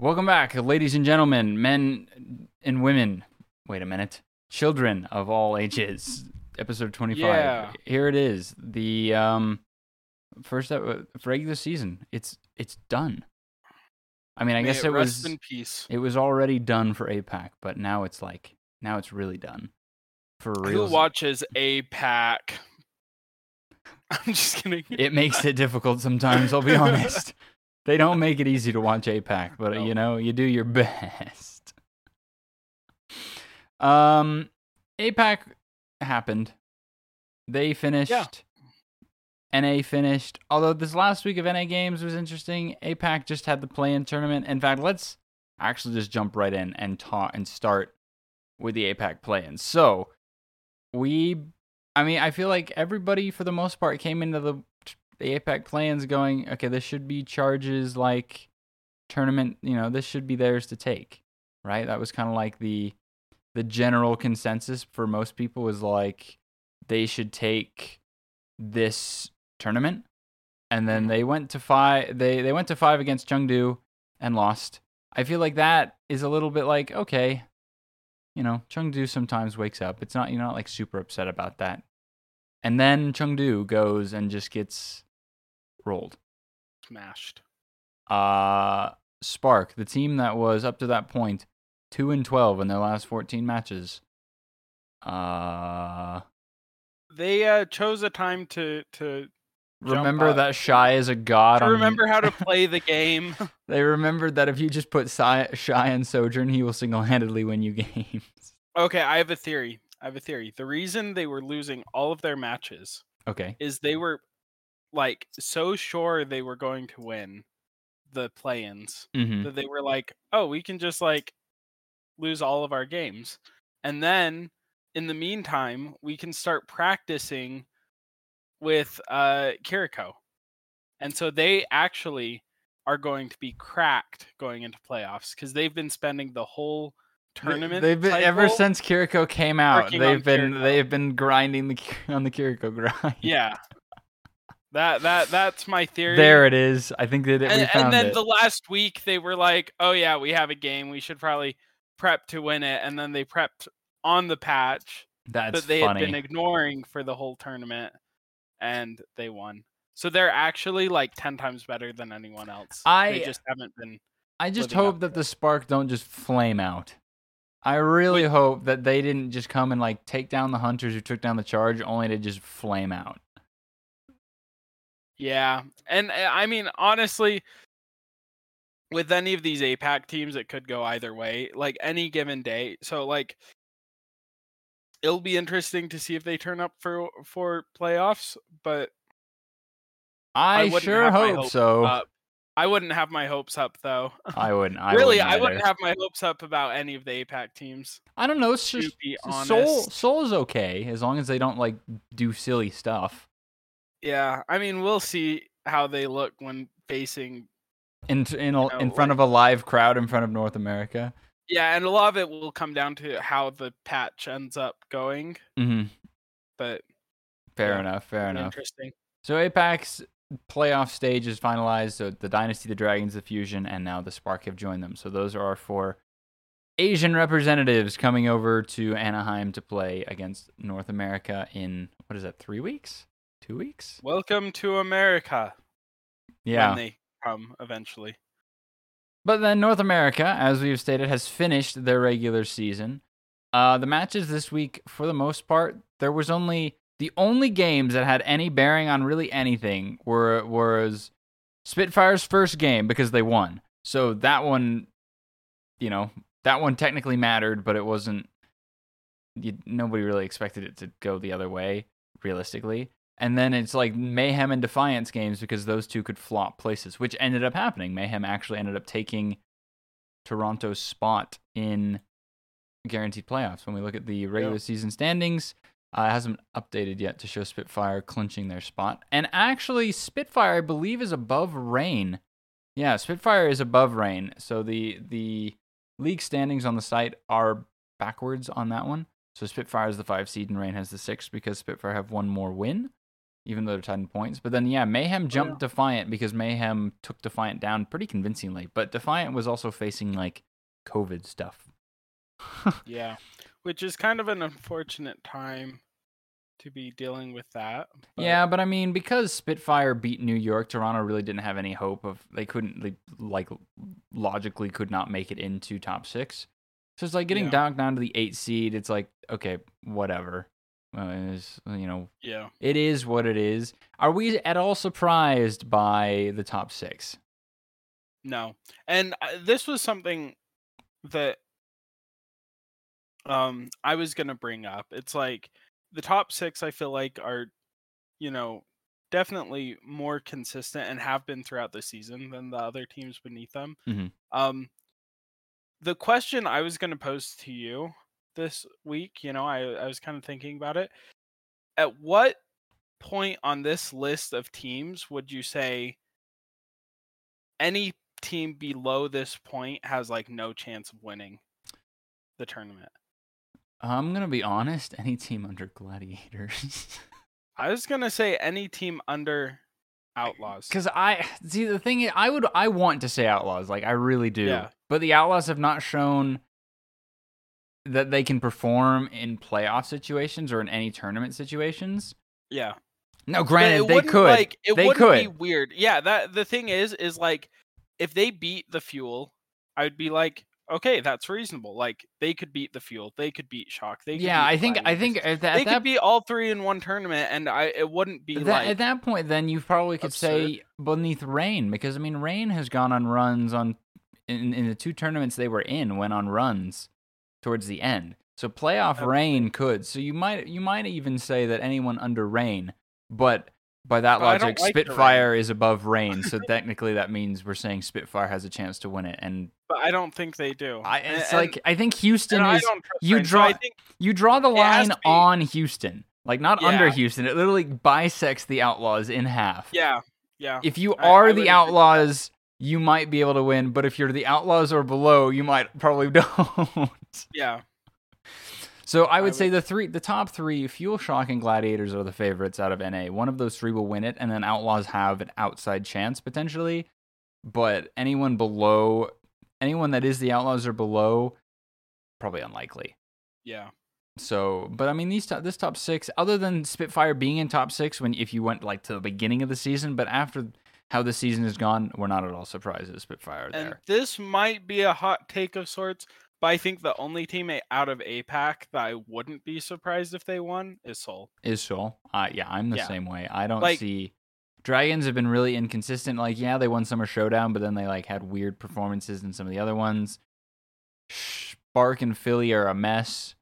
Welcome back, ladies and gentlemen, men and women. Wait a minute. Children of all ages. Episode 25. Yeah. Here it is. The first regular season. It's done. I mean, I guess it was. Rest in peace. It was already done for APAC, but now it's like really done. For real. Who watches APAC? I'm just kidding. It makes it difficult sometimes, I'll be honest. They don't make it easy to watch APAC, but you know, you do your best. APAC happened. They finished. Yeah. NA finished. Although this last week of NA games was interesting. APAC just had the play-in tournament. In fact, let's actually just jump right in and start with the APAC play-in. So, I feel like everybody, for the most part, came into the APAC play-ins going, okay, this should be Charge's, like, tournament, you know, this should be theirs to take, right? That was kind of like the general consensus for most people was, like, they should take this tournament, and then they went to five, they went to five against Chengdu and lost. I feel like that is a little bit like, okay, you know, Chengdu sometimes wakes up. It's not, you're not like super upset about that. And then Chengdu goes and just gets rolled. Smashed. Spark, the team that was up to that point 2-12 in their last 14 matches. They chose a time to remember that Shy is a god. Remember how to play the game. They remembered that if you just put Shy and Sojourn, he will single-handedly win you games. Okay, I have a theory. The reason they were losing all of their matches, okay, is they were like so sure they were going to win the play-ins, mm-hmm, that they were like, "Oh, we can just like lose all of our games." And then in the meantime, we can start practicing with Kiriko. And so they actually are going to be cracked going into playoffs because they've been spending the whole tournament. They've been ever since Kiriko came out. They've been grinding on the Kiriko grind. Yeah, that's my theory. There it is. I think that we found it. The last week they were like, "Oh yeah, we have a game. We should probably prep to win it." And then they prepped on the patch that they had been ignoring for the whole tournament, and they won. So they're actually like 10 times better than anyone else. They just haven't been. I just hope that the Spark don't just flame out. I really hope that they didn't just come and like take down the Hunters who took down the Charge, only to just flame out. Yeah, and I mean honestly, with any of these APAC teams, it could go either way. Like any given day, so like it'll be interesting to see if they turn up for playoffs. But I sure hope so. I wouldn't have my hopes up, though. I wouldn't. I wouldn't have my hopes up about any of the APAC teams. I don't know. It's just, Seoul is okay, as long as they don't, like, do silly stuff. Yeah. I mean, we'll see how they look when facing in front of a live crowd in front of North America. Yeah, and a lot of it will come down to how the patch ends up going. Mm-hmm. But Fair enough. Interesting. So APAC's playoff stage is finalized, so the Dynasty, the Dragons, the Fusion, and now the Spark have joined them. So those are our four Asian representatives coming over to Anaheim to play against North America in, 2 weeks? Welcome to America. Yeah. When they come eventually. But then North America, as we've stated, has finished their regular season. The matches this week, for the most part, there was only... The only games that had any bearing on really anything was Spitfire's first game because they won. So that one, you know, technically mattered, but it wasn't... nobody really expected it to go the other way, realistically. And then it's like Mayhem and Defiance games because those two could flop places, which ended up happening. Mayhem actually ended up taking Toronto's spot in guaranteed playoffs. When we look at the regular season standings... it hasn't updated yet to show Spitfire clinching their spot. And actually, Spitfire, I believe, is above Rain. Yeah, Spitfire is above Rain. So the league standings on the site are backwards on that one. So Spitfire is the 5 seed and Rain has the 6 because Spitfire have one more win. even though they're tied in points. But then, yeah, Mayhem jumped Defiant because Mayhem took Defiant down pretty convincingly. But Defiant was also facing, like, COVID stuff. Yeah, which is kind of an unfortunate time to be dealing with that. But... yeah, but I mean, because Spitfire beat New York, Toronto really didn't have any hope of... They logically could not make it into top six. So it's like getting down to the 8th seed. It's like, okay, whatever. It is what it is. Are we at all surprised by the top six? No. And this was something that I was going to bring up. It's like the top six, I feel like, are, you know, definitely more consistent and have been throughout the season than the other teams beneath them. Mm-hmm. The question I was going to pose to you this week, you know, I was kind of thinking about it. At what point on this list of teams would you say any team below this point has, like, no chance of winning the tournament? I'm going to be honest. Any team under Gladiators. I was going to say any team under Outlaws. Because I want to say Outlaws. Like, I really do. Yeah. But the Outlaws have not shown that they can perform in playoff situations or in any tournament situations. Yeah. No, granted, they could. Like, it wouldn't be weird. Yeah, the thing is like, if they beat the Fuel, I would be like, okay, that's reasonable. Like, they could beat the Fuel. They could beat Shock. They could I think they could beat all three in one tournament, and it wouldn't be like... At that point, then, you probably could say beneath Rain, because, I mean, Rain has gone on runs on... In the two tournaments they were in, went on runs towards the end. So playoff Rain could. So you might even say that anyone under Rain, but by that logic, like, Spitfire is above Rain. So technically that means we're saying Spitfire has a chance to win it. But I don't think they do. I think Houston is... You draw the line on Houston. Like, not under Houston. It literally bisects the Outlaws in half. Yeah, yeah. If you are the Outlaws... you might be able to win, but if you're the Outlaws or below, you might probably don't. Yeah. So I would say the top three, Fuel, Shock, and Gladiators are the favorites out of NA. One of those three will win it, and then Outlaws have an outside chance, potentially. But anyone that is the Outlaws or below, probably unlikely. Yeah. So, but I mean, this top six, other than Spitfire being in top six, if you went like to the beginning of the season, but after... how the season has gone, we're not at all surprised at Spitfire there. And this might be a hot take of sorts, but I think the only teammate out of APAC that I wouldn't be surprised if they won is Seoul. I'm the same way. I don't see... Dragons have been really inconsistent. Like, yeah, they won Summer Showdown, but then they had weird performances in some of the other ones. Spark and Philly are a mess,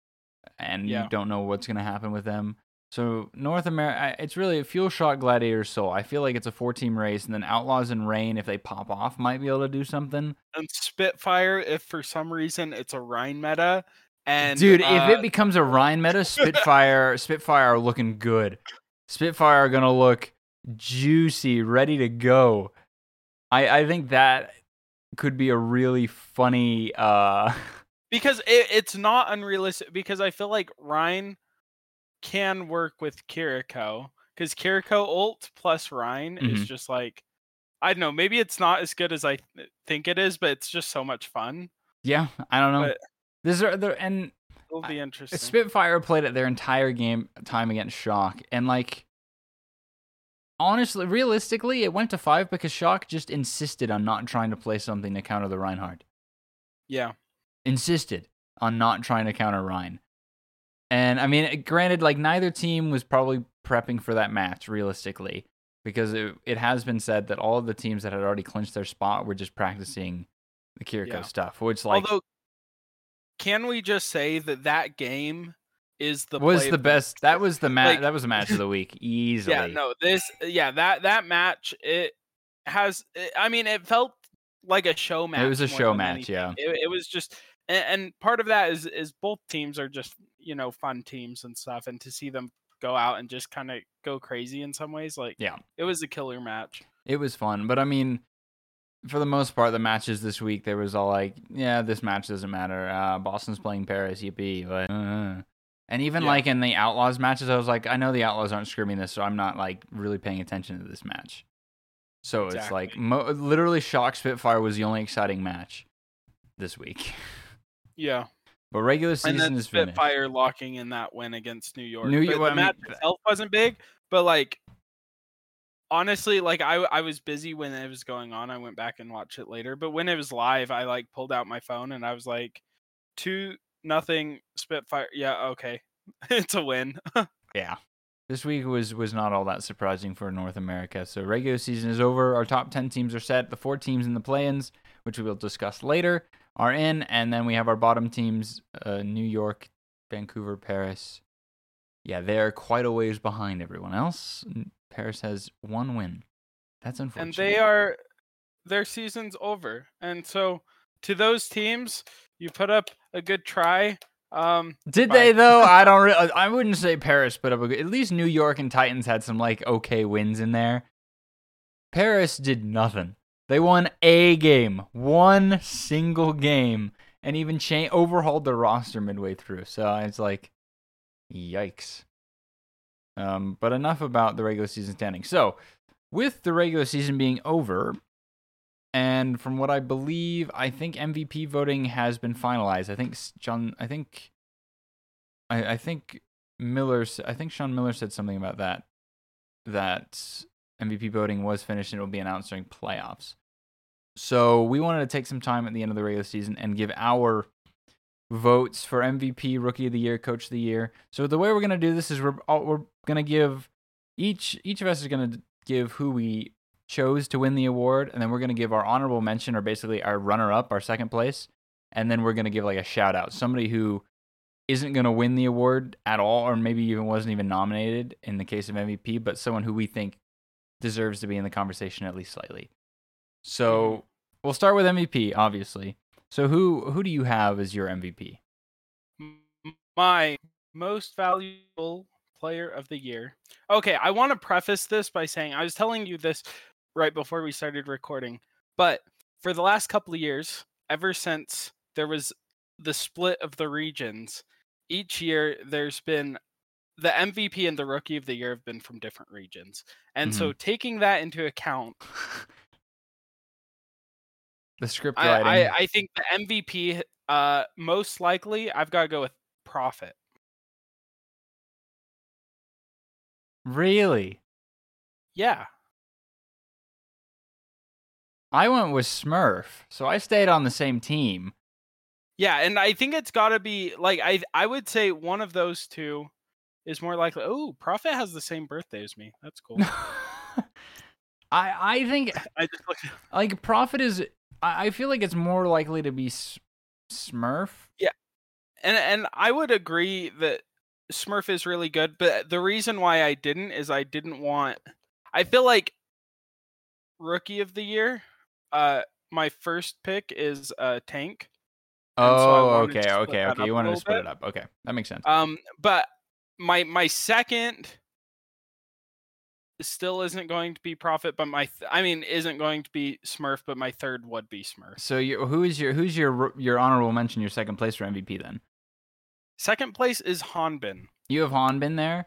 and you don't know what's going to happen with them. So North America, it's really a Fuel, Shock, Gladiator, Soul. I feel like it's a 4-team race, and then Outlaws and Rain, if they pop off, might be able to do something. And Spitfire, if for some reason it's a Rein meta, and dude, if it becomes a Rein meta, Spitfire are looking good. Spitfire are gonna look juicy, ready to go. I think that could be a really funny because it's not unrealistic. Because I feel like Rein can work with Kiriko, because Kiriko ult plus Rein is just like, I don't know, maybe it's not as good as I think it is, but it's just so much fun. Yeah, I don't know. It'll be interesting. Spitfire played it their entire game time against Shock, and honestly, realistically, it went to 5 because Shock just insisted on not trying to play something to counter the Reinhardt. Yeah, insisted on not trying to counter Rein. And, I mean, granted, neither team was probably prepping for that match, realistically, because it has been said that all of the teams that had already clinched their spot were just practicing the Kiriko stuff, which, Although, can we just say that game is the best... That was the match. That was the match of the week, easily. Yeah, no, that match, it has... it felt like a show match. It was a show match, yeah. It was just... And part of that is both teams are just, fun teams and stuff. And to see them go out and just kind of go crazy in some ways, it was a killer match. It was fun. But, for the most part, the matches this week, there was all this match doesn't matter. Boston's playing Paris, yippee. But And even like in the Outlaws matches, I was like, I know the Outlaws aren't scrimming this, so I'm not like really paying attention to this match. So it's like literally Shock Spitfire was the only exciting match this week. Yeah. But regular season and then is finished. Spitfire locking in that win against New York. The match itself wasn't big, but like honestly, like I was busy when it was going on. I went back and watched it later, but when it was live, I like pulled out my phone and I was like, 2-0 Spitfire. Yeah, okay, it's a win. Yeah, this week was not all that surprising for North America. So regular season is over. Our top 10 teams are set. The 4 teams in the play-ins, which we will discuss later, are in, and then we have our bottom teams, New York, Vancouver, Paris. Yeah, they're quite a ways behind everyone else. Paris has 1 win. That's unfortunate. And their season's over. And so to those teams, you put up a good try. Did they though? I wouldn't say Paris put up a good. At least New York and Titans had some like okay wins in there. Paris did nothing. They won a game, one single game, and even overhauled their roster midway through. So it's like, yikes. But enough about the regular season standing. So with the regular season being over, and from what I believe, I think MVP voting has been finalized. I think Sean Miller said something about that. That MVP voting was finished and it will be announced during playoffs. So we wanted to take some time at the end of the regular season and give our votes for MVP, Rookie of the Year, Coach of the Year. So the way we're going to do this is we're going to give each of us is going to give who we chose to win the award, and then we're going to give our honorable mention, or basically our runner-up, our second place, and then we're going to give like a shout-out. Somebody who isn't going to win the award at all, or maybe even wasn't even nominated in the case of MVP, but someone who we think deserves to be in the conversation at least slightly. So we'll start with MVP, obviously. So who do you have as your MVP? My most valuable player of the year. Okay, I want to preface this by saying I was telling you this right before we started recording, but for the last couple of years, ever since there was the split of the regions, each year there's been the MVP and the Rookie of the Year have been from different regions. And so taking that into account, the script writing. I think the MVP, most likely, I've got to go with Profit. Really? Yeah. I went with Smurf, so I stayed on the same team. Yeah, and I think it's got to be, like, I would say one of those two is more likely. Oh, Profit has the same birthday as me. That's cool. I think I just looked it up. Like Profit is. I feel like it's more likely to be Smurf. Yeah, and I would agree that Smurf is really good. But the reason why I didn't is I didn't want. I feel like Rookie of the Year. My first pick is Tank. Oh, so okay. You wanted to split it up. Okay, that makes sense. But. My second still isn't going to be Profit, but isn't going to be Smurf, but my third would be Smurf. So who's your honorable mention, your second place for MVP then? Second place is Hanbin. You have Hanbin there?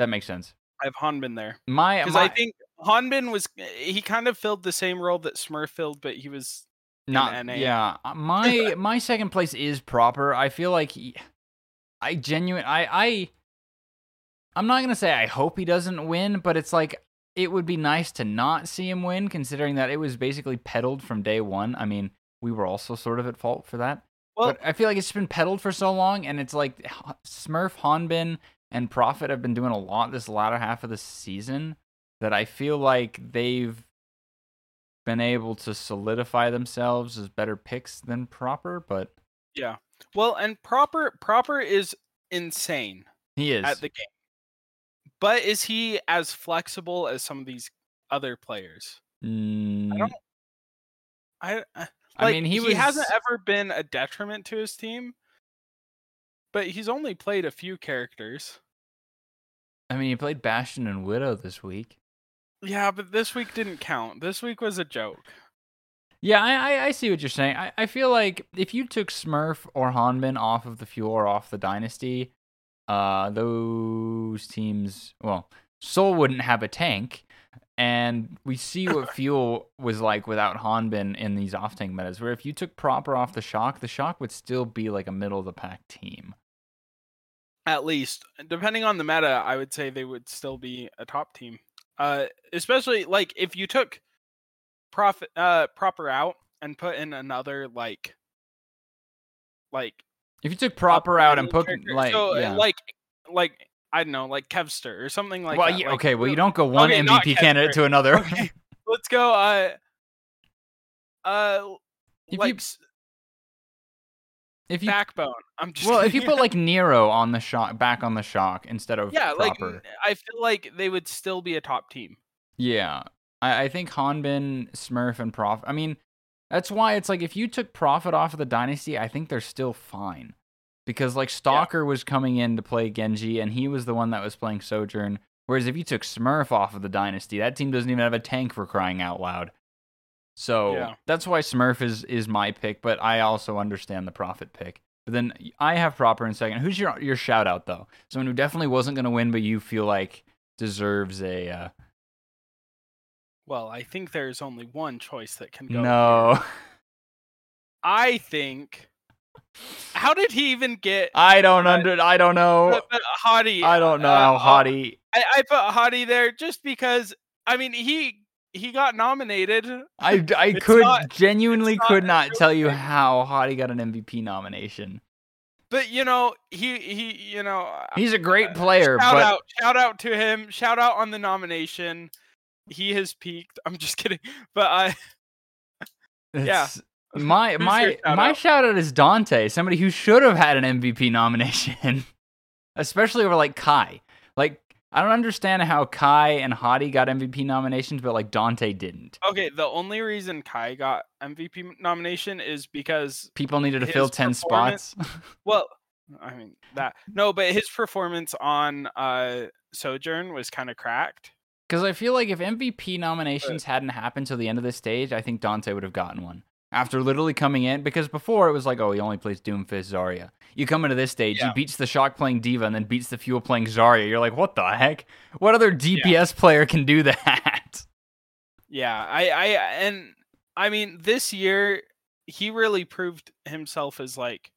That makes sense. I have Hanbin there. I think Hanbin he kind of filled the same role that Smurf filled, but he was not NA. Yeah. My second place is Proper. I feel like I'm not going to say I hope he doesn't win, but it's like it would be nice to not see him win, considering that it was basically peddled from day one. I mean, we were also sort of at fault for that. Well, but I feel like it's been peddled for so long, and it's like Smurf, Hanbin, and Profit have been doing a lot this latter half of the season that I feel like they've been able to solidify themselves as better picks than Proper, but... Yeah. Well, and Proper is insane. He is. At the game. But is he as flexible as some of these other players? He hasn't ever been a detriment to his team, but he's only played a few characters. I mean, he played Bastion and Widow this week. Yeah, but this week didn't count. This week was a joke. Yeah, I see what you're saying. I feel like if you took Smurf or Hanbin off of the Fuel or off the Dynasty, Those teams, well, Seoul wouldn't have a tank, and we see what Fuel was like without Hanbin in these off-tank metas, where if you took Proper off the Shock would still be like a middle-of-the-pack team. At least. Depending on the meta, I would say they would still be a top team. Especially, like, if you took Proper out and put in another, like... If you took Proper out and put, like... So, yeah. Like... I don't know, like Kevster or something like that. Yeah, like, okay, well, you don't go one MVP candidate to another. Okay, let's go. If you Backbone. I'm just if you put like Nero on the Shock, back on the Shock instead of Proper. Like, I feel like they would still be a top team. Yeah, I think Hanbin, Smurf, and Profit. I mean, that's why it's like if you took Profit off of the Dynasty, I think they're still fine. Because, like, Stalker was coming in to play Genji, and he was the one that was playing Sojourn. Whereas if you took Smurf off of the Dynasty, that team doesn't even have a tank, for crying out loud. So that's why Smurf is my pick, but I also understand the Profit pick. But then I have Proper in second. Who's your shout-out, though? Someone who definitely wasn't going to win, but you feel like deserves a... Well, I think there's only one choice that can go. No. I think... How did he even get? I don't know. But Hottie. I don't know how Hottie. I put Hottie there just because. I mean, he got nominated. I could not tell you how Hottie got an MVP nomination. But you know he you know he's a great player. Shout out to him. Shout out on the nomination. He has peaked. I'm just kidding. But yeah. My shout out is Dante, somebody who should have had an MVP nomination, especially over like Kai. Like, I don't understand how Kai and Hottie got MVP nominations, but like Dante didn't. Okay, the only reason Kai got MVP nomination is because people needed to fill 10 spots. Well, I mean that. No, but his performance on Sojourn was kind of cracked. Because I feel like if MVP nominations hadn't happened till the end of this stage, I think Dante would have gotten one. After literally coming in, because before it was like, oh, he only plays Doomfist, Zarya. You come into this stage, he beats the Shock playing D.Va and then beats the Fuel playing Zarya. You're like, what the heck? What other DPS player can do that? Yeah, I mean, this year, he really proved himself as, like,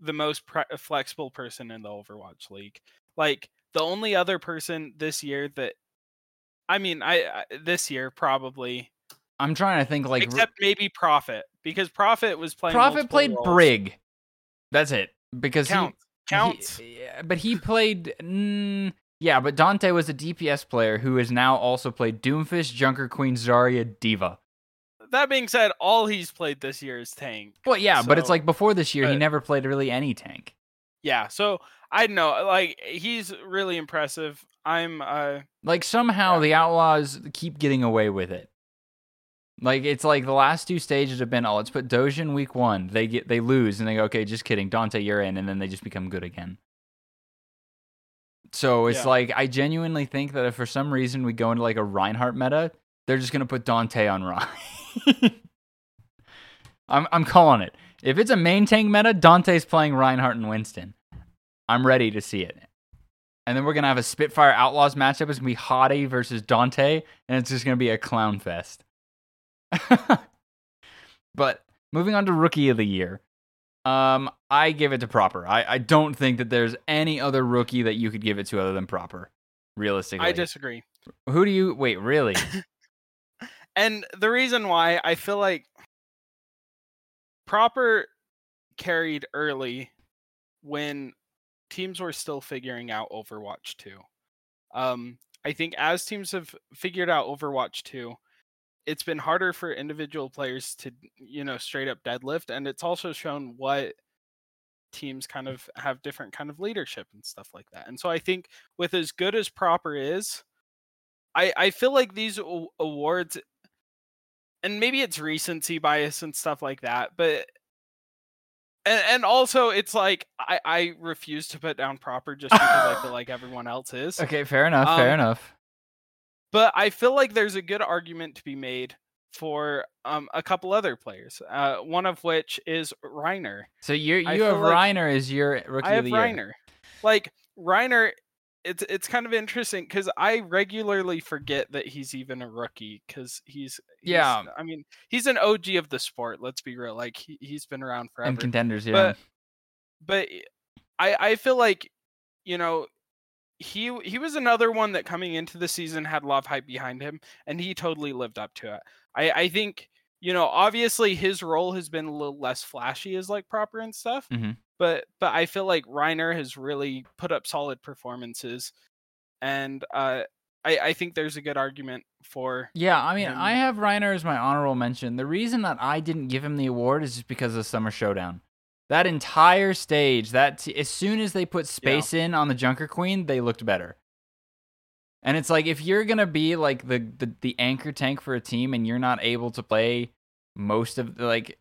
the most flexible person in the Overwatch League. Like, the only other person this year that, I mean, this year, probably... I'm trying to think like... Except maybe Profit, because Profit was playing... Profit played roles. Brig. That's it. Because Counts. But he played... but Dante was a DPS player who has now also played Doomfist, Junker Queen, Zarya, D.Va. That being said, all he's played this year is tank. Well, yeah, so, but it's like before this year, he never played really any tank. Yeah, so... I don't know, like, he's really impressive. I'm... like, somehow the Outlaws keep getting away with it. Like, it's like the last two stages have been, let's put Doge in week one. They lose, and they go, okay, just kidding. Dante, you're in. And then they just become good again. So it's like, I genuinely think that if for some reason we go into like a Reinhardt meta, they're just going to put Dante on Ryan. I'm calling it. If it's a main tank meta, Dante's playing Reinhardt and Winston. I'm ready to see it. And then we're going to have a Spitfire Outlaws matchup. It's going to be Hottie versus Dante, and it's just going to be a clown fest. But moving on to Rookie of the Year, I give it to Proper. I don't think that there's any other rookie that you could give it to other than Proper, realistically. I disagree. Who do you... Wait, really? And the reason why, I feel like Proper carried early when teams were still figuring out Overwatch 2. I think as teams have figured out Overwatch 2, it's been harder for individual players to, you know, straight up deadlift. And it's also shown what teams kind of have different kind of leadership and stuff like that. And so I think with as good as Proper is, I feel like these awards, and maybe it's recency bias and stuff like that, but, and also it's like, I refuse to put down Proper just because I feel like everyone else is. Okay. Fair enough. But I feel like there's a good argument to be made for a couple other players. One of which is Reiner. So you have like Reiner as your rookie of the year. I have Reiner. Like, Reiner, it's kind of interesting because I regularly forget that he's even a rookie because he's yeah. I mean, he's an OG of the sport. Let's be real; like he's been around forever. And contenders, yeah. But I feel like, you know, he was another one that coming into the season had a lot of hype behind him, and he totally lived up to it. I think, you know, obviously his role has been a little less flashy as like Proper and stuff, mm-hmm. but I feel like Reiner has really put up solid performances, and I think there's a good argument for. Yeah, I mean, him. I have Reiner as my honorable mention. The reason that I didn't give him the award is just because of Summer Showdown. That entire stage, as soon as they put space in on the Junker Queen, they looked better. And it's like, if you're going to be like the anchor tank for a team and you're not able to play most of the, like,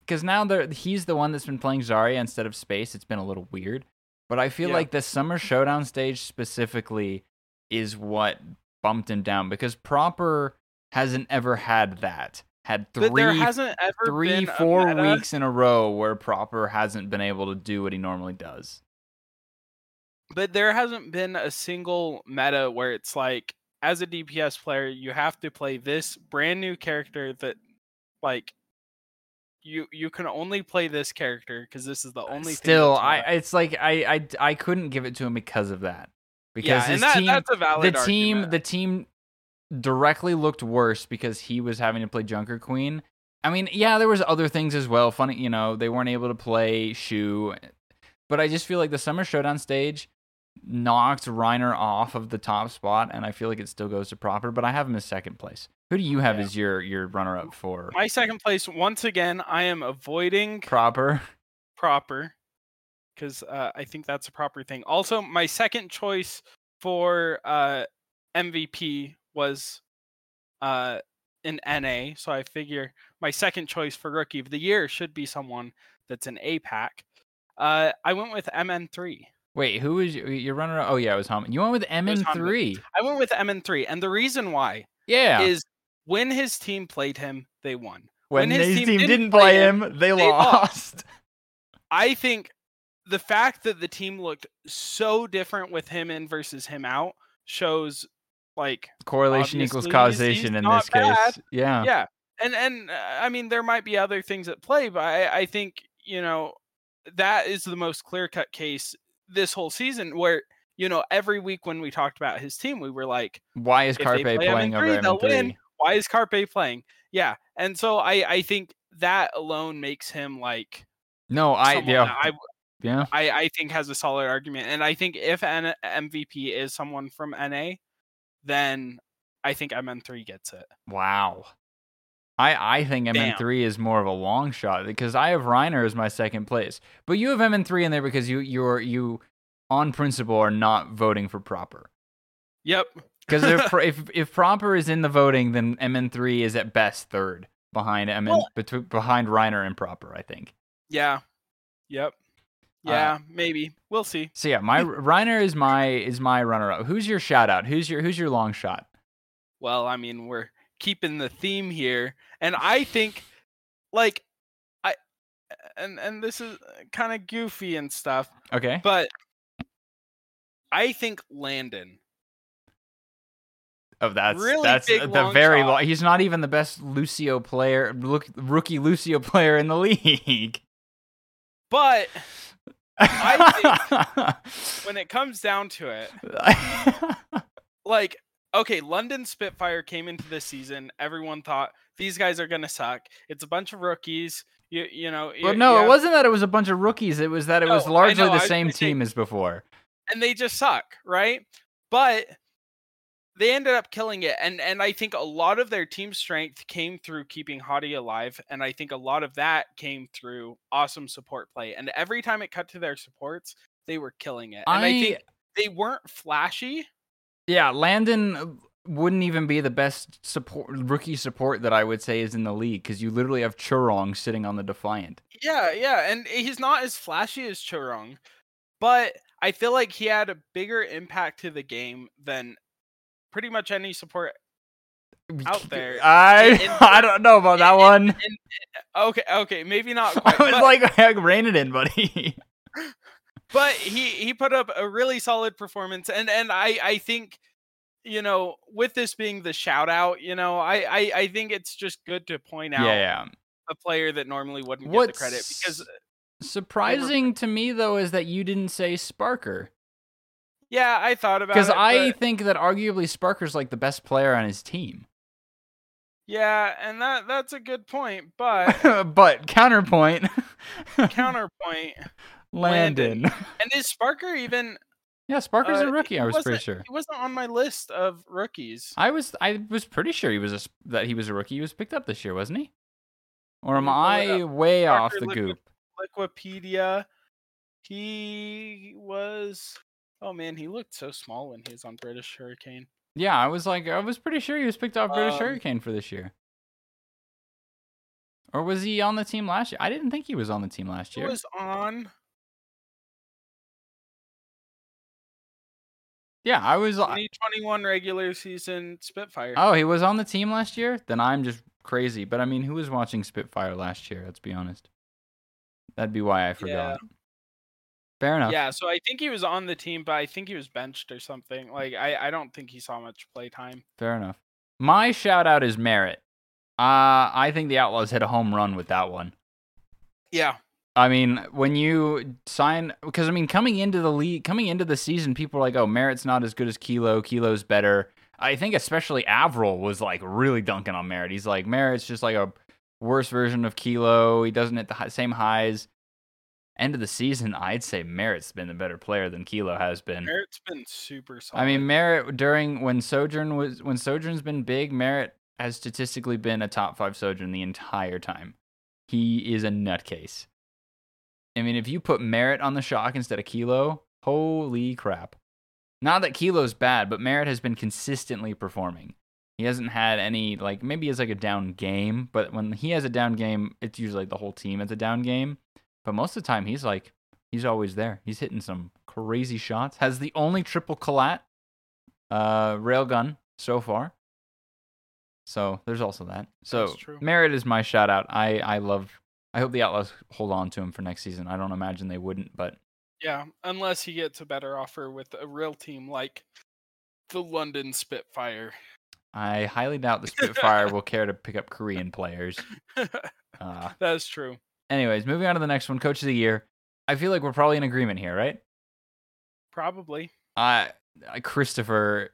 because now he's the one that's been playing Zarya instead of space. It's been a little weird. But I feel like the Summer Showdown stage specifically is what bumped him down because Proper hasn't ever had that. Had three, four weeks in a row where Proper hasn't been able to do what he normally does. But there hasn't been a single meta where it's like, as a DPS player, you have to play this brand new character that, like, you can only play this character because this is the only. Still, I couldn't give it to him because of that. Because the team directly looked worse because he was having to play Junker Queen. I mean, yeah, there was other things as well. Funny, you know, they weren't able to play Shu. But I just feel like the Summer Showdown stage knocked Reiner off of the top spot, and I feel like it still goes to Proper, but I have him as second place. Who do you have as your runner-up for? My second place, once again, I am avoiding... Proper. Because I think that's a Proper thing. Also, my second choice for MVP... was an NA, so I figure my second choice for Rookie of the Year should be someone that's an APAC. I went with MN3. Wait, who was your runner-up? Oh, yeah, it was Hanbin. You went with MN3. I went with MN3, and the reason why is when his team played him, they won. When his team didn't play him, they lost. I think the fact that the team looked so different with him in versus him out shows... like correlation equals causation in this case. Yeah. And I mean, there might be other things at play, but I think, you know, that is the most clear-cut case this whole season where, you know, every week when we talked about his team, we were like, why is Carpe playing over MN3? Why is Carpe playing? Yeah. And so I think that alone makes him like, I think has a solid argument. And I think if an MVP is someone from NA, then I think MN3 gets it. Wow. I think MN3 is more of a long shot because I have Reiner as my second place. But you have MN3 in there because you on principle are not voting for Proper. Yep. Because if Proper is in the voting, then MN3 is at best third behind behind Reiner and Proper, I think. Yeah. Yep. Yeah, maybe. We'll see. So yeah, my Reiner is my runner up. Who's your shout out? Who's your long shot? Well, I mean, we're keeping the theme here, and I think like and this is kind of goofy and stuff. Okay. But I think Landon. Oh, that's the very long. He's not even the best Lucio player, rookie Lucio player in the league. But I think when it comes down to it, like, okay, London Spitfire came into this season. Everyone thought these guys are going to suck. It's a bunch of rookies. You know. But no, it wasn't that it was a bunch of rookies. It was that it was largely the same team as before. And they just suck, right? But they ended up killing it. And I think a lot of their team strength came through keeping Hottie alive. And I think a lot of that came through awesome support play. And every time it cut to their supports, they were killing it. And I think they weren't flashy. Yeah, Landon wouldn't even be the best rookie support that I would say is in the league because you literally have Churong sitting on the Defiant. Yeah. And he's not as flashy as Churong. But I feel like he had a bigger impact to the game than pretty much any support out there. I don't know about that one. Okay, maybe not quite. I was like, rein it in, buddy. But he put up a really solid performance, and I think, you know, with this being the shout out, you know, I think it's just good to point out a player that normally wouldn't get the credit. Because surprising to me though is that you didn't say Sparker. Yeah, I thought about it. Because I think that arguably Sparker's like the best player on his team. Yeah, and that's a good point, but... but, counterpoint. Landon. And is Sparker even... Yeah, Sparker's a rookie, I was pretty sure. He wasn't on my list of rookies. I was pretty sure he was a rookie. He was picked up this year, wasn't he? Or am I way off the goop? Wikipedia. He was... Oh, man, he looked so small when he was on British Hurricane. Yeah, I was pretty sure he was picked off British Hurricane for this year. Or was he on the team last year? I didn't think he was on the team last year. He was on. Yeah, I was... 2021 regular season Spitfire. Oh, he was on the team last year? Then I'm just crazy. But, I mean, who was watching Spitfire last year? Let's be honest. That'd be why I forgot. Yeah. Fair enough. Yeah, so I think he was on the team, but I think he was benched or something. Like, I don't think he saw much play time. Fair enough. My shout-out is Merritt. I think the Outlaws hit a home run with that one. Yeah. I mean, when you sign... Because, I mean, coming into the season, people are like, oh, Merritt's not as good as Kilo. Kilo's better. I think especially Avril was, like, really dunking on Merritt. He's like, Merritt's just, like, a worse version of Kilo. He doesn't hit the same highs. End of the season, I'd say Merritt's been the better player than Kilo has been. Merritt's been super solid. I mean, Merritt when Sojourn's been big, Merritt has statistically been a top 5 Sojourn the entire time. He is a nutcase. I mean, if you put Merritt on the Shock instead of Kilo, holy crap. Not that Kilo's bad, but Merritt has been consistently performing. He hasn't had any, like, maybe it's like a down game, but when he has a down game, it's usually like the whole team has a down game. But most of the time, he's always there. He's hitting some crazy shots. Has the only triple collat railgun so far. So there's also that. So Merritt is my shout out. I hope the Outlaws hold on to him for next season. I don't imagine they wouldn't, but. Yeah, unless he gets a better offer with a real team like the London Spitfire. I highly doubt the Spitfire will care to pick up Korean players. That's true. Anyways, moving on to the next one, Coach of the Year. I feel like we're probably in agreement here, right? Probably. Christopher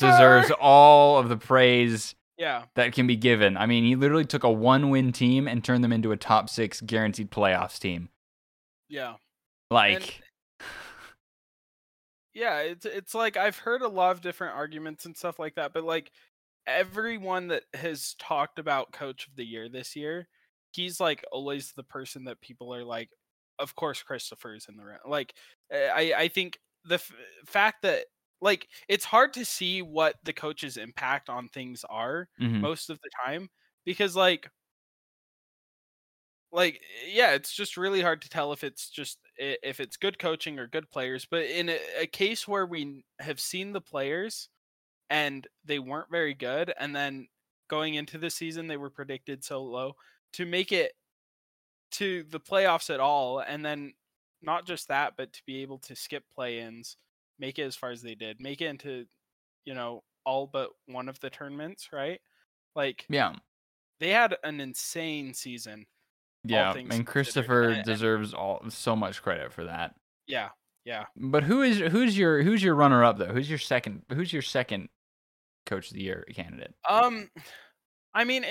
deserves all of the praise that can be given. I mean, he literally took a one-win team and turned them into a top 6 guaranteed playoffs team. Yeah. Like... And, yeah, it's like I've heard a lot of different arguments and stuff like that, but like everyone that has talked about Coach of the Year this year, he's like always the person that people are like, of course, Christopher is in the round. Like, I think the fact that, like, it's hard to see what the coach's impact on things are most of the time, because like, it's just really hard to tell if it's good coaching or good players. But in a case where we have seen the players and they weren't very good, and then going into the season, they were predicted so low, to make it to the playoffs at all, and then not just that, but to be able to skip play-ins, make it as far as they did, make it into, you know, all but one of the tournaments, right? Like, yeah, they had an insane season. Yeah, and Christopher deserves so much credit for that. Yeah, yeah. But who's your runner-up though? Who's your second Coach of the Year candidate? I mean,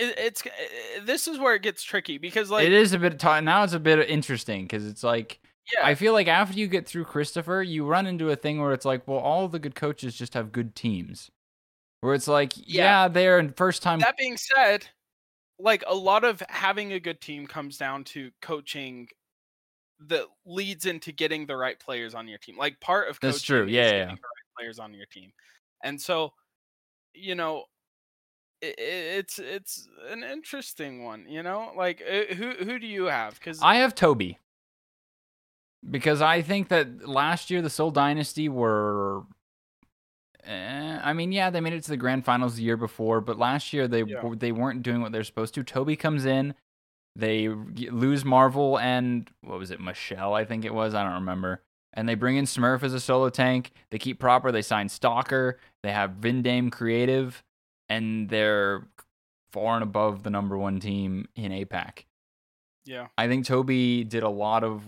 this is where it gets tricky because like it is a bit now. It's a bit interesting because it's like I feel like after you get through Christopher, you run into a thing where it's like, well, all the good coaches just have good teams, where it's like they're in first time. That being said, like a lot of having a good team comes down to coaching that leads into getting the right players on your team. Like part of coaching is getting the right players on your team, and so you know. It's an interesting one, you know? Like, who do you have? Because I have Toby. Because I think that last year the Seoul Dynasty were... I mean, yeah, they made it to the grand finals the year before, but last year they weren't doing what they're supposed to. Toby comes in, they lose Marvel and... What was it? Michelle, I think it was. I don't remember. and they bring in Smurf as a solo tank. They keep Proper. They sign Stalker. They have Vindame Creative, and they're far and above the number one team in APAC. Yeah, I think Toby did a lot of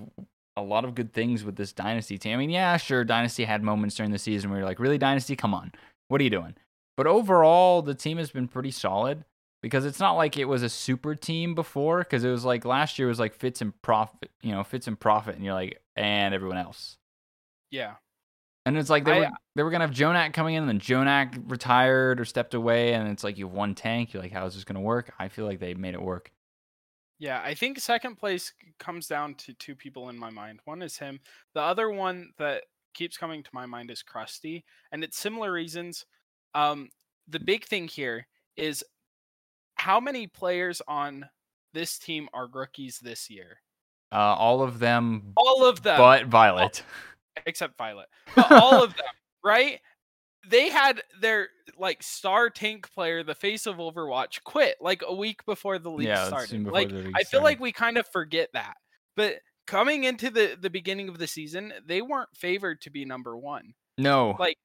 good things with this Dynasty team. I mean, yeah, sure, Dynasty had moments during the season where you're like, really, Dynasty? Come on. What are you doing? But overall, the team has been pretty solid because it's not like it was a super team before, because it was like last year was like Fitz and Profit, and you're like, and everyone else. Yeah. And it's like they were going to have Jonak coming in, and then Jonak retired or stepped away, and it's like you have one tank. You're like, how is this going to work? I feel like they made it work. Yeah, I think second place comes down to two people in my mind. One is him. The other one that keeps coming to my mind is Krusty, and it's similar reasons. The big thing here is how many players on this team are rookies this year? All of them. But Violet. Except Violet. But all of them, right? They had their like star tank player, the face of Overwatch, quit like a week before the league started. Like I feel like we kind of forget that. But coming into the beginning of the season, they weren't favored to be number one. No. Like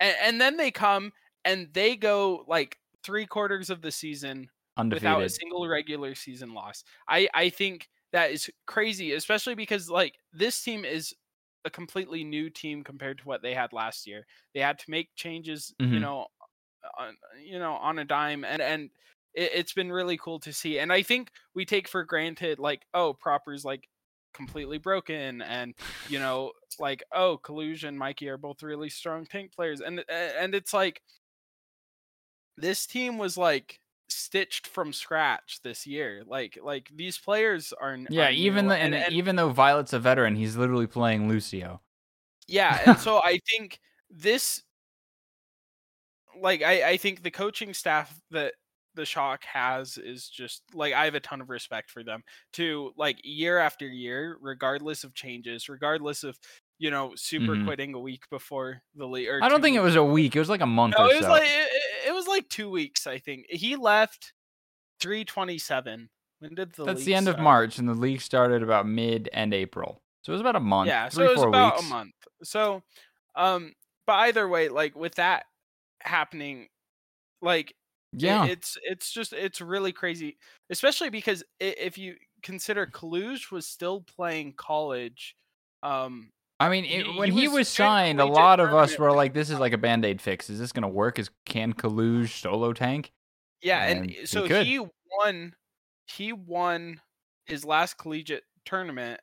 and then they come and they go like 3/4 of the season undefeated, without a single regular season loss. I think that is crazy, especially because like this team is a completely new team compared to what they had last year. They had to make changes, mm-hmm. on a dime, and it's been really cool to see. And I think we take for granted, like, oh, Proper's like completely broken, and like, oh, Collusion, Mikey are both really strong tank players, and it's like this team was like stitched from scratch this year. Like these players are even the, and even though Violet's a veteran, he's literally playing Lucio. Yeah, and so I think this, like, I think the coaching staff that the Shock has is just like, I have a ton of respect for them to like year after year, regardless of changes, regardless of super mm-hmm. quitting a week before the league. I don't think it was a week. It was like a month or so. It was like 2 weeks, I think. He left 3/27. When did the league start? That's the end of March, and the league started about mid-end April. So it was about a month. Yeah, so it was about a month. So, but either way, like, with that happening, like, yeah, it's just, it's really crazy. Especially because if you consider Kaluj was still playing college, I mean, when he was signed, a lot of us were like, this is like a Band-Aid fix. Is this going to work? Can Kaluj solo tank? Yeah, and so he won his last collegiate tournament,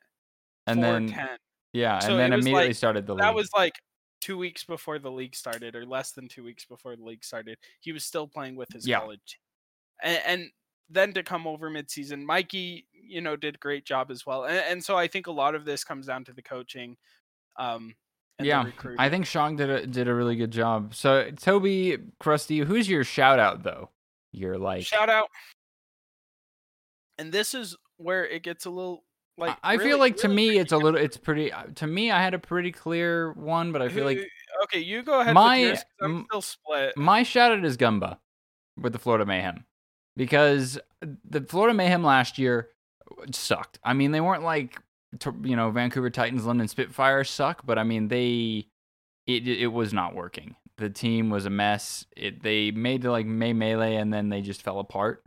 and 4-10. Yeah, so and then immediately like, started the league. That was like 2 weeks before the league started, or less than 2 weeks before the league started. He was still playing with his college. And then to come over midseason, Mikey, did a great job as well. And so I think a lot of this comes down to the coaching. And the recruiting. I think Sean did a really good job. So Toby, Krusty, who's your shout out though? You're like shout out. And this is where it gets a little like I really, feel like to really me it's a little it's pretty to me I had a pretty clear one, but I feel like okay, you go ahead. I'm still split. My shout out is Gumba with the Florida Mayhem, because the Florida Mayhem last year sucked. I mean, they weren't like Vancouver Titans, London Spitfire suck, but I mean it was not working. The team was a mess. They made the like melee, and then they just fell apart.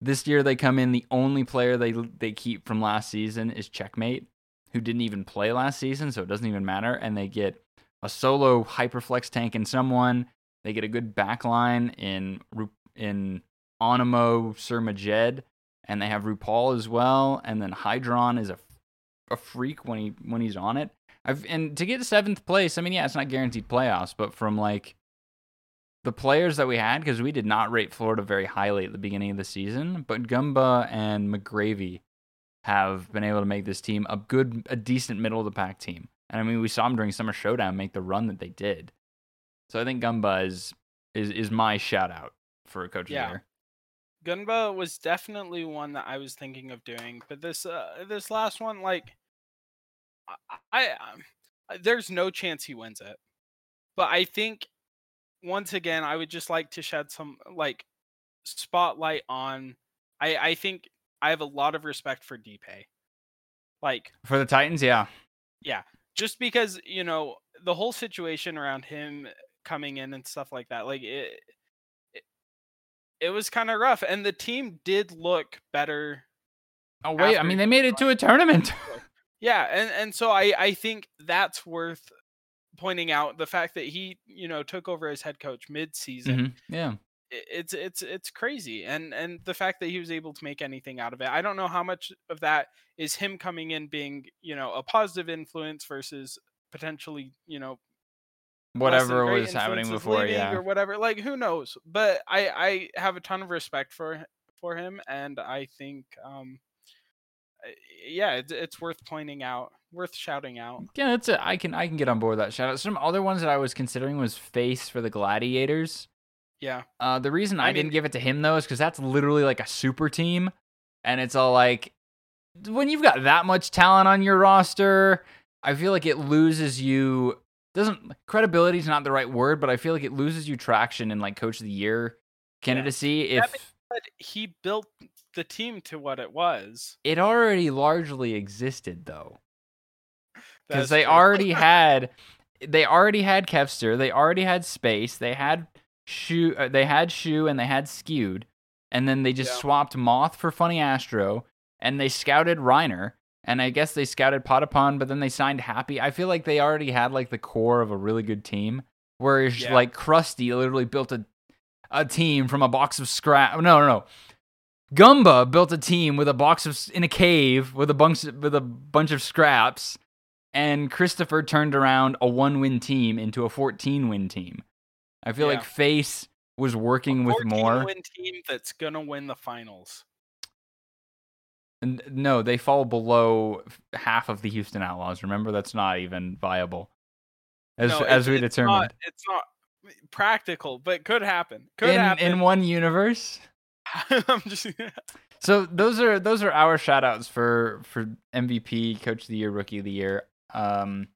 This year they come in. The only player they keep from last season is Checkmate, who didn't even play last season, so it doesn't even matter. And they get a solo hyperflex tank in someone. They get a good backline in Onimo, Sir Majed, and they have RuPaul as well. And then Hydron is a freak when he's on it. And to get to 7th place, I mean, yeah, it's not guaranteed playoffs, but from like the players that we had, because we did not rate Florida very highly at the beginning of the season, but Gumba and McGravy have been able to make this team a decent middle of the pack team. And I mean, we saw them during Summer Showdown make the run that they did. So I think Gumba is my shout out for a coach of the year. Gunba was definitely one that I was thinking of doing, but this last one, like, I there's no chance he wins it. But I think once again, I would just like to shed some like spotlight on. I think I have a lot of respect for D-Pay, like for the Titans. Yeah, just because, you know, the whole situation around him coming in and stuff like that, like it was kind of rough, and the team did look better. Oh wait, I mean, they made it to a tournament. Yeah, and so I think that's worth pointing out, the fact that he, you know, took over as head coach mid-season. Mm-hmm. Yeah. It's crazy, and the fact that he was able to make anything out of it. I don't know how much of that is him coming in being, you know, a positive influence versus potentially, you know, whatever was happening before, yeah, or whatever. Like, who knows? But I have a ton of respect for him, and I think yeah, it's worth pointing out, worth shouting out. Yeah, that's it. I can get on board with that shout out. Some other ones that I was considering was Face for the Gladiators. Yeah. The reason I didn't give it to him, though, is because that's literally like a super team. And it's all like, when you've got that much talent on your roster, I feel like it loses you. Credibility is not the right word, but I feel like it loses you traction in like Coach of the Year candidacy. Yeah. But he built the team to what it was. It already largely existed, though. Because they already had, Kevster, they already had Space, they had Shoe, and they had Skewed, and then they just swapped Moth for Funny Astro, and they scouted Reiner, and I guess they scouted Potapon, but then they signed Happy. I feel like they already had like the core of a really good team, whereas like Krusty literally built a team from a box of scrap. No, Gumba built a team with a box of in a cave with a bunch of scraps, and Christopher turned around a 1-win team into a 14-win team. I feel like Face was working with more. A 14-win team that's gonna win the finals. No, they fall below half of the Houston Outlaws. Remember, that's not even viable. As we determined, it's not practical, but could happen. Could happen in one universe. I'm just. So those are our shoutouts for MVP, Coach of the Year, Rookie of the Year. Then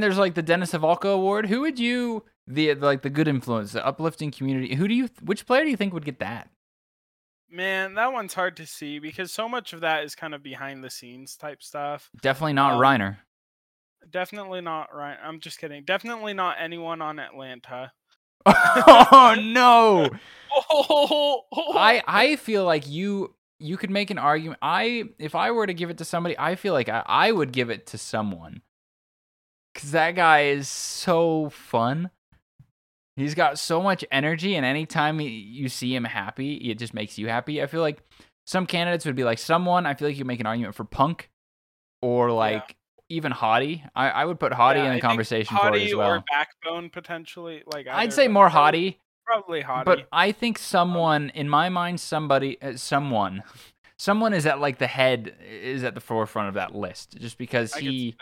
there's like the Dennis Ivalco Award. Who would you? The good influence, the uplifting community. Which player do you think would get that? Man, that one's hard to see because so much of that is kind of behind the scenes type stuff. Definitely not Reiner. Definitely not Reiner. I'm just kidding. Definitely not anyone on Atlanta. Oh no! I feel like you could make an argument. If I were to give it to somebody, I feel like I would give it to someone because that guy is so fun. He's got so much energy, and anytime you see him happy, it just makes you happy. I feel like some candidates would be like someone. I feel like you make an argument for Punk or like even Hottie. I would put Hottie in the conversation for it as well. Hottie or Backbone potentially. Like I'd say more Hottie. Probably Hottie. But I think someone, in my mind, someone is at like the head, is at the forefront of that list just because he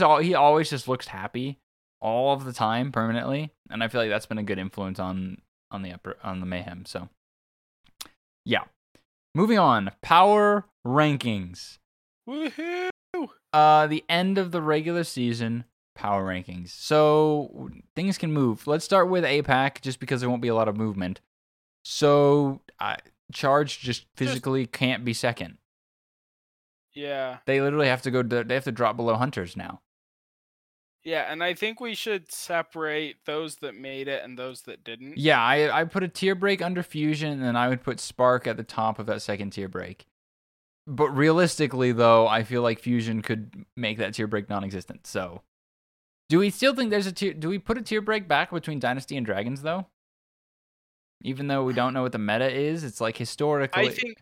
always just looks happy. All of the time, permanently, and I feel like that's been a good influence on the Mayhem. So, yeah. Moving on, power rankings. Woohoo! The end of the regular season power rankings. So things can move. Let's start with APAC, just because there won't be a lot of movement. So Charge just physically can't be second. Yeah. They literally have to go. They have to drop below Hunters now. Yeah, and I think we should separate those that made it and those that didn't. Yeah, I put a tier break under Fusion, and then I would put Spark at the top of that second tier break. But realistically, though, I feel like Fusion could make that tier break non-existent. So, do we still think there's a tier? Do we put a tier break back between Dynasty and Dragons, though? Even though we don't know what the meta is, it's like historically. I think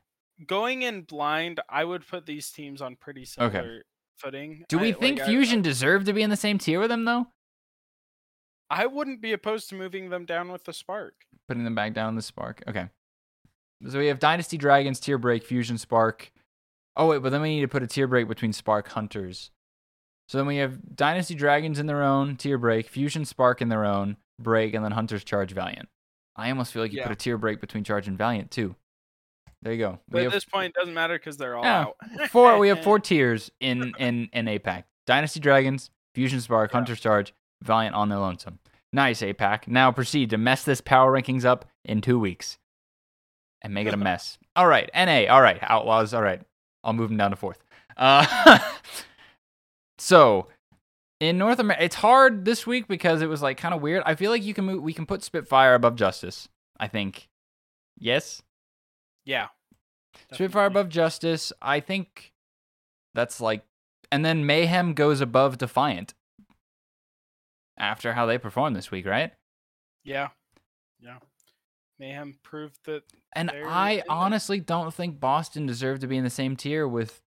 going in blind, I would put these teams on pretty similar. Okay. Footing. Do we think Fusion deserved to be in the same tier with them, though? I wouldn't be opposed to moving them down with the Spark. Putting them back down with the Spark. Okay. So we have Dynasty, Dragons, tier break, Fusion, Spark. Oh, wait, but then we need to put a tier break between Spark, Hunters. So then we have Dynasty, Dragons in their own tier break, Fusion, Spark in their own break, and then Hunters, Charge, Valiant. I almost feel like you put a tier break between Charge and Valiant, too. There you go. But at this point, it doesn't matter because they're all out. We have four tiers in APAC. Dynasty Dragons, Fusion Spark, Hunter's Charge, Valiant on their lonesome. Nice, APAC. Now proceed to mess this power rankings up in 2 weeks. And make it a mess. All right, NA. All right, Outlaws. All right. I'll move them down to fourth. So, In North America, it's hard this week because it was like kind of weird. I feel like you can move. We can put Spitfire above Justice, I think. Yes. Yeah. Definitely. Spitfire above Justice. I think that's like, and then Mayhem goes above Defiant after how they performed this week, right? Yeah. Yeah. Mayhem proved that. And I honestly don't think Boston deserved to be in the same tier with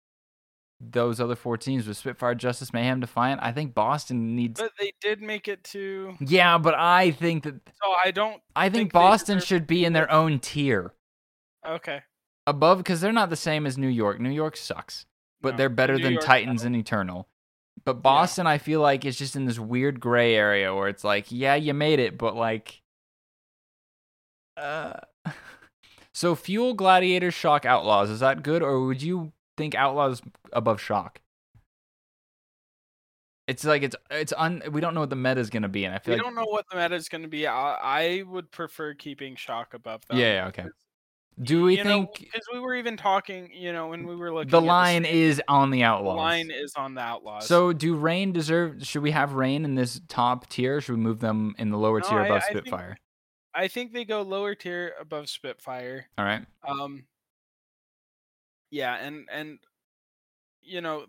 those other four teams, with Spitfire, Justice, Mayhem, Defiant. I think Boston needs. But they did make it to. Yeah, but I think that. So I don't. I think Boston should be in their own tier. Okay. Above, because they're not the same as New York. New York sucks, but no, they're better than Titans and Eternal. But Boston, yeah. I feel like it's just in this weird gray area where it's like, yeah, you made it, but like. So Fuel, Gladiators, Shock, Outlaws. Is that good, or would you think Outlaws above Shock? It's like we don't know what the meta is going to be, and I feel we don't know what the meta is going to be. I would prefer keeping Shock above that. Yeah, okay. Do we think, because we were even talking, when we were looking, the line is on the Outlaws. The line is on the Outlaws. So do Rain deserve? Should we have Rain in this top tier? Or should we move them in the lower tier above Spitfire? I think they go lower tier above Spitfire. All right. Yeah, and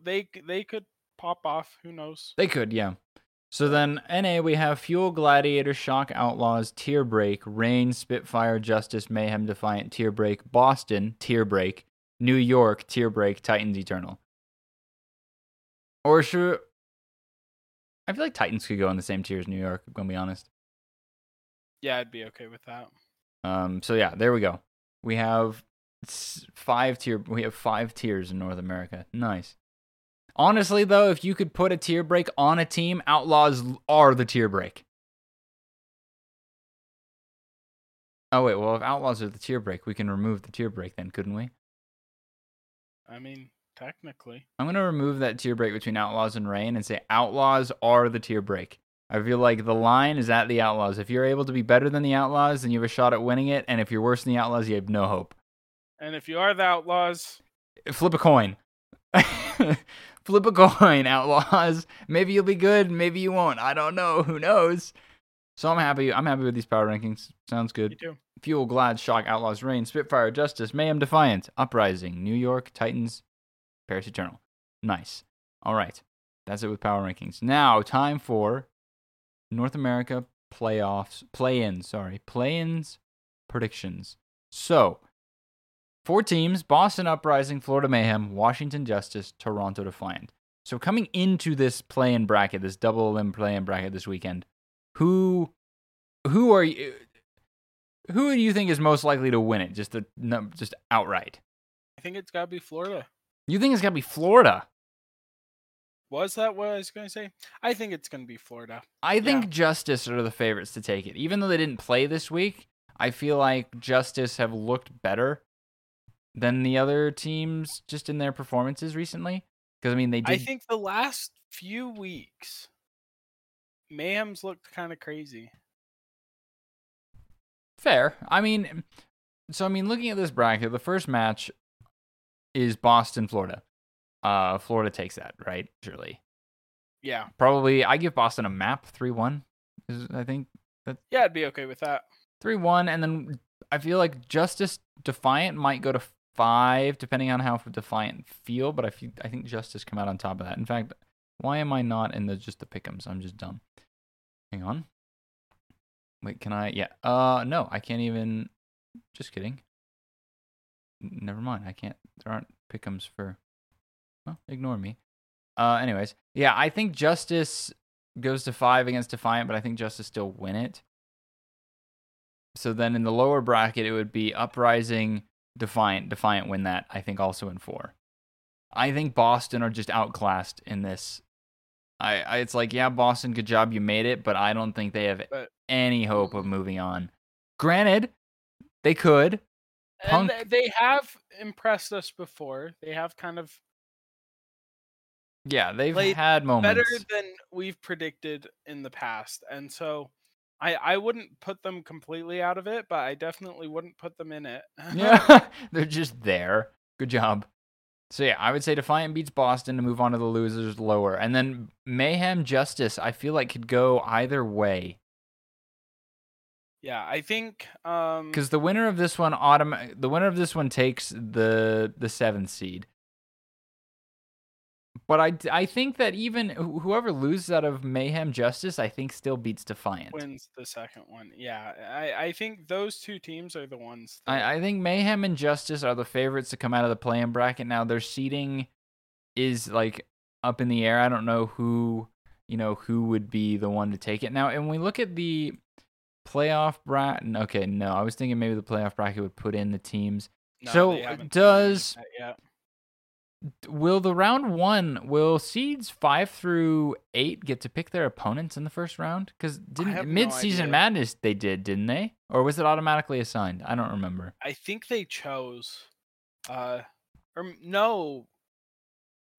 they could pop off. Who knows? They could, yeah. So then NA, we have Fuel, Gladiator, Shock, Outlaws, Tier Break, Rain, Spitfire, Justice, Mayhem, Defiant, Tier Break, Boston, Tier Break, New York, Tier Break, Titans, Eternal. Or should... I feel like Titans could go in the same tier as New York, I'm going to be honest. Yeah, I'd be okay with that. So yeah, there we go. We have five tiers in North America. Nice. Honestly, though, if you could put a tier break on a team, Outlaws are the tier break. Oh, wait, well, if Outlaws are the tier break, we can remove the tier break then, couldn't we? I mean, technically. I'm going to remove that tier break between Outlaws and Rain and say Outlaws are the tier break. I feel like the line is at the Outlaws. If you're able to be better than the Outlaws, then you have a shot at winning it, and if you're worse than the Outlaws, you have no hope. And if you are the Outlaws... Flip a coin. Flip a coin, Outlaws. Maybe you'll be good, maybe you won't. I don't know. Who knows? So I'm happy. I'm happy with these power rankings. Sounds good. Me too. Fuel, Glad, Shock, Outlaws, Rain, Spitfire, Justice, Mayhem, Defiant, Uprising, New York, Titans, Paris Eternal. Nice. All right. That's it with power rankings. Now, time for North America play-ins predictions. So, four teams: Boston Uprising, Florida Mayhem, Washington Justice, Toronto Defiant. So coming into this play-in bracket, this double limb play-in bracket this weekend, who do you think is most likely to win it? Just outright. I think it's got to be Florida. You think it's got to be Florida? Was that what I was going to say? I think it's going to be Florida. I think Justice are the favorites to take it. Even though they didn't play this week, I feel like Justice have looked better than the other teams just in their performances recently. Because, I mean, they did. I think the last few weeks, Mayhem's looked kind of crazy. Fair. I mean, looking at this bracket, the first match is Boston, Florida. Florida takes that, right? Surely. Yeah. Probably. I give Boston a map 3-1. I think that. Yeah, I'd be okay with that. 3-1, and then I feel like Justice, Defiant might go to 5, depending on how Defiant feel. But I think Justice come out on top of that. In fact, why am I not in the pick'ems? I'm just dumb. Hang on. Wait, can I? Yeah. No, I can't even. Just kidding. Never mind. I can't. There aren't pick'ems for. Well, ignore me. Anyways, yeah, I think Justice goes to 5 against Defiant, but I think Justice still win it. So then in the lower bracket, it would be Uprising, Defiant. Defiant win that, I think, also in 4. I think Boston are just outclassed in this. It's like, yeah, Boston, good job, you made it, but I don't think they have any hope of moving on. Granted, they could. And they have impressed us before. They have kind of... Yeah, they've had moments better than we've predicted in the past, and so I wouldn't put them completely out of it, but I definitely wouldn't put them in it. Yeah, they're just there. Good job. So yeah, I would say Defiant beats Boston to move on to the losers lower. And then Mayhem Justice, I feel like could go either way. Yeah, I think because the winner of this one takes the seventh seed. But I think that even whoever loses out of Mayhem Justice, I think still beats Defiant. Wins the second one. Yeah, I think those two teams are the ones. I think Mayhem and Justice are the favorites to come out of the play-in bracket. Now their seeding is like up in the air. I don't know who would be the one to take it. Now, and we look at the playoff bracket. Okay, no, I was thinking maybe the playoff bracket would put in the teams. No, so does. Will the round one, will seeds 5 through 8 get to pick their opponents in the first round? Because didn't Mid-Season Madness they did, didn't they? Or was it automatically assigned? I don't remember. I think they chose. I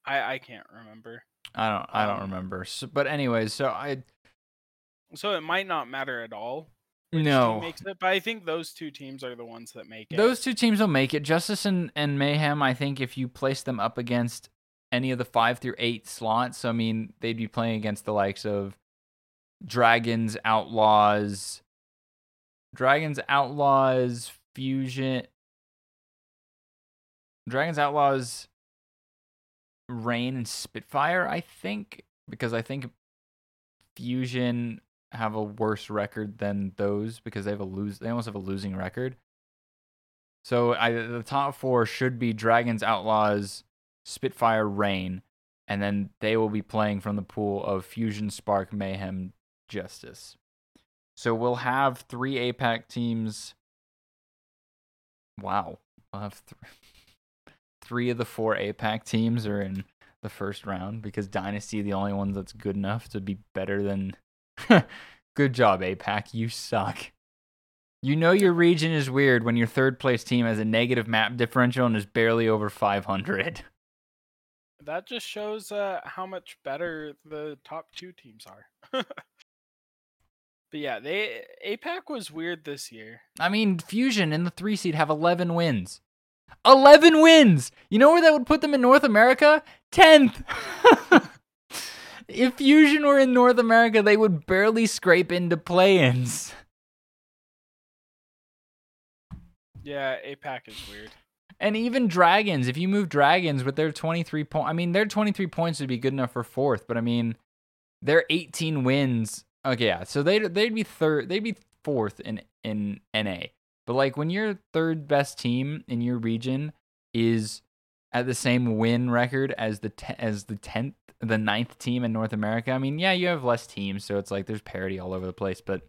can't remember. I don't remember. So, but anyways, so it might not matter at all. No, makes it, but I think those two teams are the ones that make it. Those two teams will make it. Justice and Mayhem, I think if you place them up against any of the 5 through 8 slots, I mean, they'd be playing against the likes of Dragons, Outlaws, Fusion, Dragons, Outlaws, Rain, and Spitfire, I think, because I think Fusion have a worse record than those because they almost have a losing record. So the top 4 should be Dragons, Outlaws, Spitfire, Rain, and then they will be playing from the pool of Fusion, Spark, Mayhem, Justice. So we'll have 3 APAC teams. Wow. We'll have 3 of the 4 APAC teams are in the first round because Dynasty are the only ones that's good enough to be better than... Good job, APAC. You suck. You know your region is weird when your third-place team has a negative map differential and is barely over 500. That just shows how much better the top 2 teams are. But yeah, APAC was weird this year. I mean, Fusion in the 3 seed have 11 wins. 11 wins! You know where that would put them in North America? 10th! If Fusion were in North America, they would barely scrape into play-ins. Yeah, APAC is weird. And even Dragons, if you move Dragons with their 23 points, I mean, their 23 points would be good enough for 4th, but I mean, their 18 wins. Okay, yeah, so they'd be third, they'd be 4th in NA. But like when your third best team in your region is at the same win record as the 9th team in North America. I mean, yeah, you have less teams, so it's like there's parity all over the place. But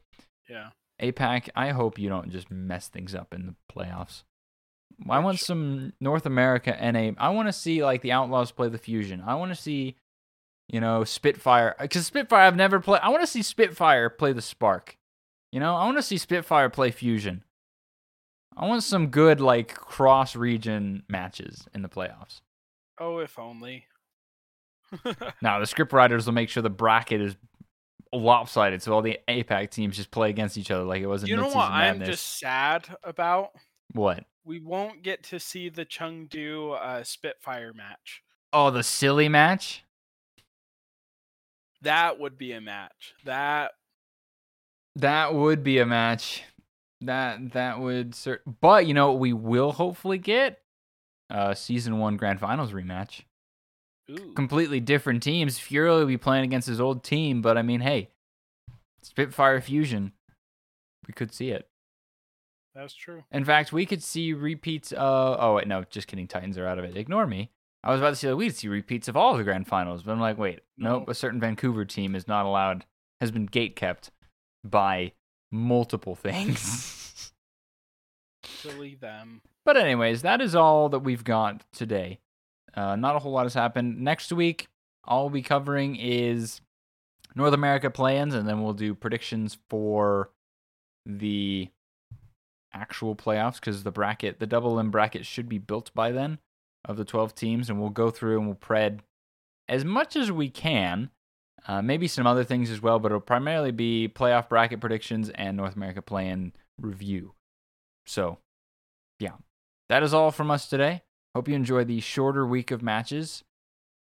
yeah, APAC, I hope you don't just mess things up in the playoffs. I want some North America NA. I want to see like the Outlaws play the Fusion. I want to see, Spitfire, because Spitfire I've never played. I want to see Spitfire play the Spark. I want to see Spitfire play Fusion. I want some good like cross-region matches in the playoffs. Oh, if only. Now, the script writers will make sure the bracket is lopsided, so all the APAC teams just play against each other like it wasn't. You know what I'm just sad about? What? We won't get to see the Chengdu Spitfire match. Oh, the silly match? That would be a match. That would be a match. That would... But, we will hopefully get a Season 1 Grand Finals rematch. Ooh. Completely different teams. Fuel will be playing against his old team, but I mean, hey, Spitfire Fusion, we could see it. That's true. In fact, we could see repeats of... Oh, wait, no, just kidding. Titans are out of it. Ignore me. I was about to say that we'd see repeats of all of the Grand Finals, but I'm like, wait, nope, a certain Vancouver team is not allowed, has been gatekept by multiple things. Silly them. But anyways, that is all that we've got today. Not a whole lot has happened. Next week, all we'll be covering is North America play-ins, and then we'll do predictions for the actual playoffs because the double M bracket should be built by then of the 12 teams, and we'll go through and we'll pred as much as we can. Maybe some other things as well, but it'll primarily be playoff bracket predictions and North America play-in review. So, yeah, that is all from us today. Hope you enjoy the shorter week of matches.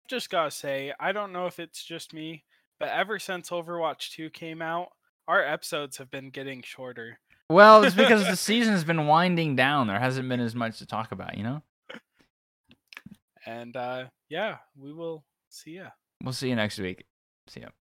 Just gotta say, I don't know if it's just me, but ever since Overwatch 2 came out, our episodes have been getting shorter. Well, it's because the season's been winding down. There hasn't been as much to talk about, you know? And yeah, we will see ya. We'll see you next week. See ya.